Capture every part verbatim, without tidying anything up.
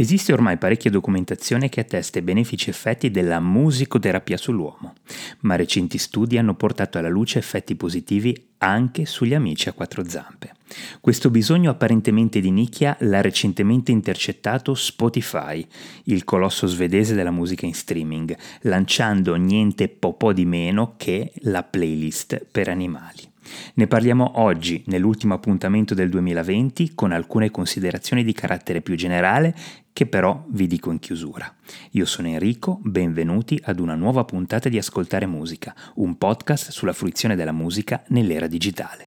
Esiste ormai parecchia documentazione che attesta i benefici e effetti della musicoterapia sull'uomo, ma recenti studi hanno portato alla luce effetti positivi anche sugli amici a quattro zampe. Questo bisogno apparentemente di nicchia l'ha recentemente intercettato Spotify, il colosso svedese della musica in streaming, lanciando niente po' po' di meno che la playlist per animali. Ne parliamo oggi, nell'ultimo appuntamento del duemilaventi, con alcune considerazioni di carattere più generale che però vi dico in chiusura. Io sono Enrico, benvenuti ad una nuova puntata di Ascoltare Musica, un podcast sulla fruizione della musica nell'era digitale.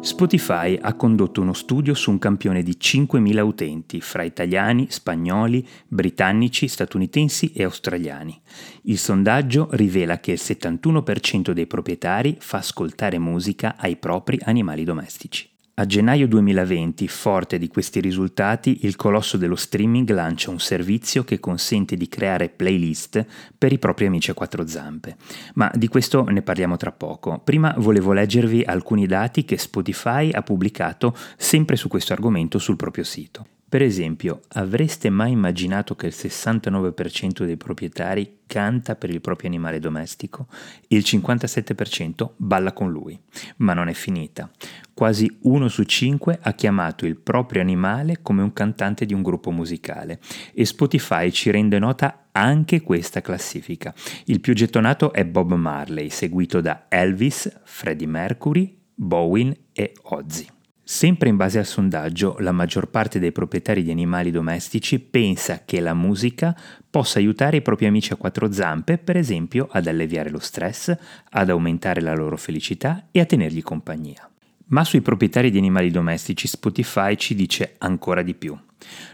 Spotify ha condotto uno studio su un campione di cinquemila utenti, fra italiani, spagnoli, britannici, statunitensi e australiani. Il sondaggio rivela che il settantuno percento dei proprietari fa ascoltare musica ai propri animali domestici. A gennaio duemilaventi, forte di questi risultati, il colosso dello streaming lancia un servizio che consente di creare playlist per i propri amici a quattro zampe. Ma di questo ne parliamo tra poco. Prima volevo leggervi alcuni dati che Spotify ha pubblicato sempre su questo argomento sul proprio sito. Per esempio, avreste mai immaginato che il sessantanove percento dei proprietari canta per il proprio animale domestico e il cinquantasette percento balla con lui? Ma non è finita. Quasi uno su cinque ha chiamato il proprio animale come un cantante di un gruppo musicale, e Spotify ci rende nota anche questa classifica. Il più gettonato è Bob Marley, seguito da Elvis, Freddie Mercury, Bowie e Ozzy. Sempre in base al sondaggio, la maggior parte dei proprietari di animali domestici pensa che la musica possa aiutare i propri amici a quattro zampe, per esempio, ad alleviare lo stress, ad aumentare la loro felicità e a tenergli compagnia. Ma sui proprietari di animali domestici Spotify ci dice ancora di più.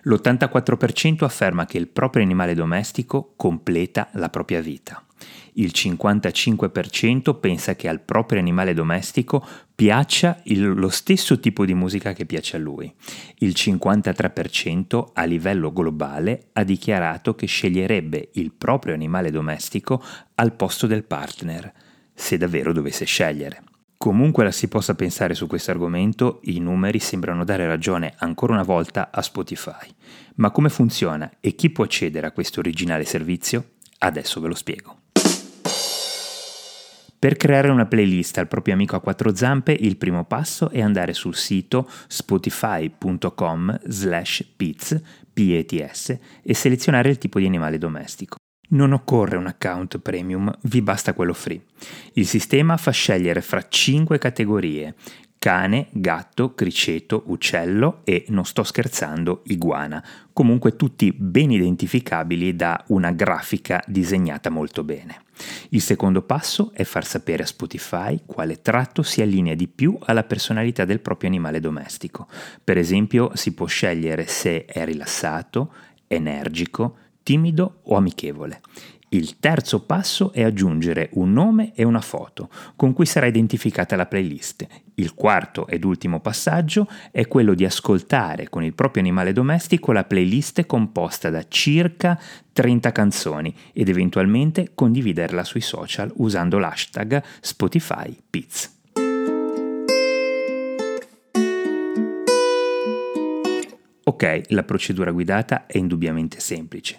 L'ottantaquattro percento afferma che il proprio animale domestico completa la propria vita. Il cinquantacinque percento pensa che al proprio animale domestico piaccia il, lo stesso tipo di musica che piace a lui. Il cinquantatré percento a livello globale ha dichiarato che sceglierebbe il proprio animale domestico al posto del partner, se davvero dovesse scegliere. Comunque la si possa pensare su questo argomento, i numeri sembrano dare ragione ancora una volta a Spotify. Ma come funziona e chi può accedere a questo originale servizio? Adesso ve lo spiego. Per creare una playlist al proprio amico a quattro zampe, il primo passo è andare sul sito spotify.com slash pets e selezionare il tipo di animale domestico. Non occorre un account premium, vi basta quello free. Il sistema fa scegliere fra cinque categorie: cane, gatto, criceto, uccello e, non sto scherzando, iguana. Comunque tutti ben identificabili da una grafica disegnata molto bene. Il secondo passo è far sapere a Spotify quale tratto si allinea di più alla personalità del proprio animale domestico. Per esempio, si può scegliere se è rilassato, energico, timido o amichevole. Il terzo passo è aggiungere un nome e una foto con cui sarà identificata la playlist. Il quarto ed ultimo passaggio è quello di ascoltare con il proprio animale domestico la playlist composta da circa trenta canzoni ed eventualmente condividerla sui social usando l'hashtag SpotifyPets. Ok, la procedura guidata è indubbiamente semplice.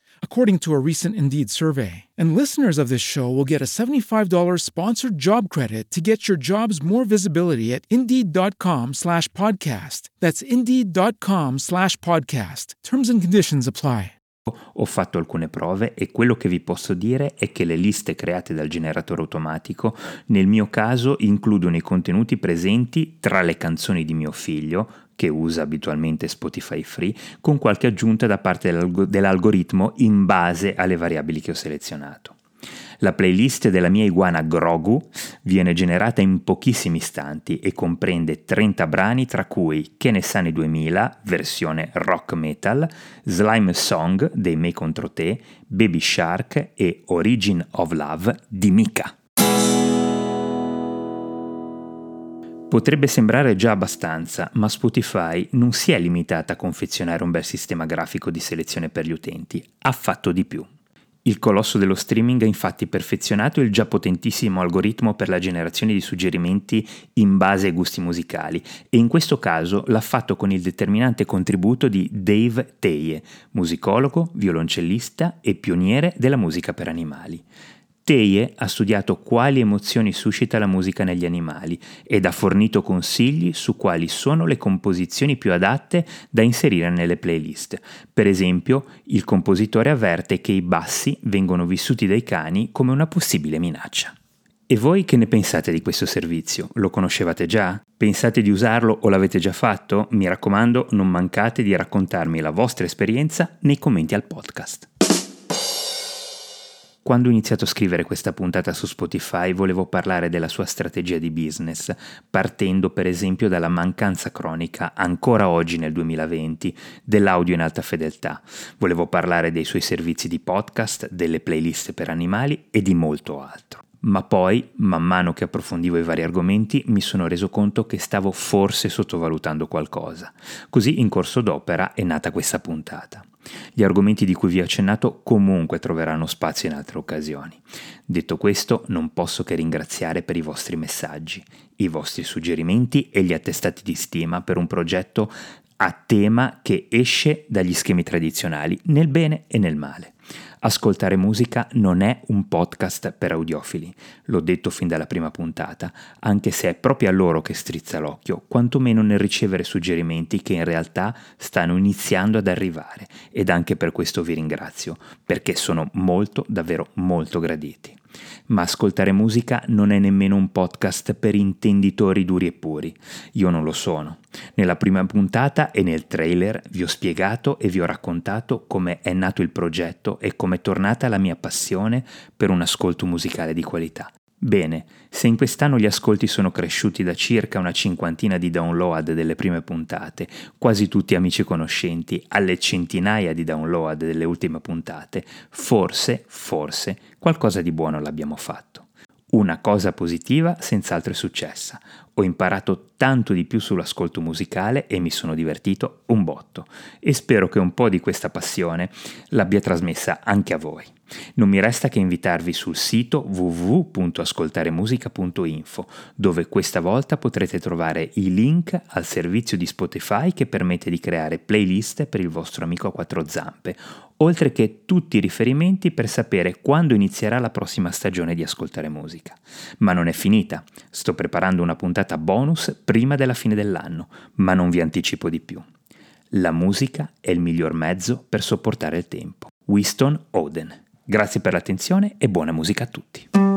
according to a recent Indeed survey. And listeners of this show will get a seventy-five dollars sponsored job credit to get your jobs more visibility at Indeed.com slash podcast. That's Indeed.com slash podcast. Terms and conditions apply. Ho fatto alcune prove e quello che vi posso dire è che le liste create dal generatore automatico nel mio caso includono i contenuti presenti tra le canzoni di mio figlio, che usa abitualmente Spotify Free, con qualche aggiunta da parte dell'alg- dell'algoritmo in base alle variabili che ho selezionato. La playlist della mia iguana Grogu viene generata in pochissimi istanti e comprende trenta brani, tra cui Che ne sanno i duemila, versione rock metal, Slime Song dei Me Contro Te, Baby Shark e Origin of Love di Mika. Potrebbe sembrare già abbastanza, ma Spotify non si è limitata a confezionare un bel sistema grafico di selezione per gli utenti, ha fatto di più. Il colosso dello streaming ha infatti perfezionato il già potentissimo algoritmo per la generazione di suggerimenti in base ai gusti musicali e in questo caso l'ha fatto con il determinante contributo di Dave Teie, musicologo, violoncellista e pioniere della musica per animali. Teie ha studiato quali emozioni suscita la musica negli animali ed ha fornito consigli su quali sono le composizioni più adatte da inserire nelle playlist. Per esempio, il compositore avverte che i bassi vengono vissuti dai cani come una possibile minaccia. E voi che ne pensate di questo servizio? Lo conoscevate già? Pensate di usarlo o l'avete già fatto? Mi raccomando, non mancate di raccontarmi la vostra esperienza nei commenti al podcast. Quando ho iniziato a scrivere questa puntata su Spotify volevo parlare della sua strategia di business, partendo per esempio dalla mancanza cronica, ancora oggi nel duemilaventi, dell'audio in alta fedeltà. Volevo parlare dei suoi servizi di podcast, delle playlist per animali e di molto altro. Ma poi, man mano che approfondivo i vari argomenti, mi sono reso conto che stavo forse sottovalutando qualcosa. Così in corso d'opera è nata questa puntata. Gli argomenti di cui vi ho accennato comunque troveranno spazio in altre occasioni. Detto questo, non posso che ringraziare per i vostri messaggi, i vostri suggerimenti e gli attestati di stima per un progetto a tema che esce dagli schemi tradizionali, nel bene e nel male. Ascoltare musica non è un podcast per audiofili, l'ho detto fin dalla prima puntata, anche se è proprio a loro che strizza l'occhio, quantomeno nel ricevere suggerimenti che in realtà stanno iniziando ad arrivare, ed anche per questo vi ringrazio, perché sono molto, davvero molto graditi. Ma ascoltare musica non è nemmeno un podcast per intenditori duri e puri. Io non lo sono. Nella prima puntata e nel trailer vi ho spiegato e vi ho raccontato come è nato il progetto e come è tornata la mia passione per un ascolto musicale di qualità. Bene, se in quest'anno gli ascolti sono cresciuti da circa una cinquantina di download delle prime puntate, quasi tutti amici conoscenti, alle centinaia di download delle ultime puntate, forse, forse, qualcosa di buono l'abbiamo fatto. Una cosa positiva senz'altro è successa. Ho imparato tanto di più sull'ascolto musicale e mi sono divertito un botto e spero che un po' di questa passione l'abbia trasmessa anche a voi. Non mi resta che invitarvi sul sito w w w punto ascoltare musica punto info, dove questa volta potrete trovare i link al servizio di Spotify che permette di creare playlist per il vostro amico a quattro zampe, oltre che tutti i riferimenti per sapere quando inizierà la prossima stagione di Ascoltare Musica. Ma non è finita, sto preparando una puntata bonus prima della fine dell'anno, ma non vi anticipo di più. La musica è il miglior mezzo per sopportare il tempo. Winston Oden. Grazie per l'attenzione e buona musica a tutti.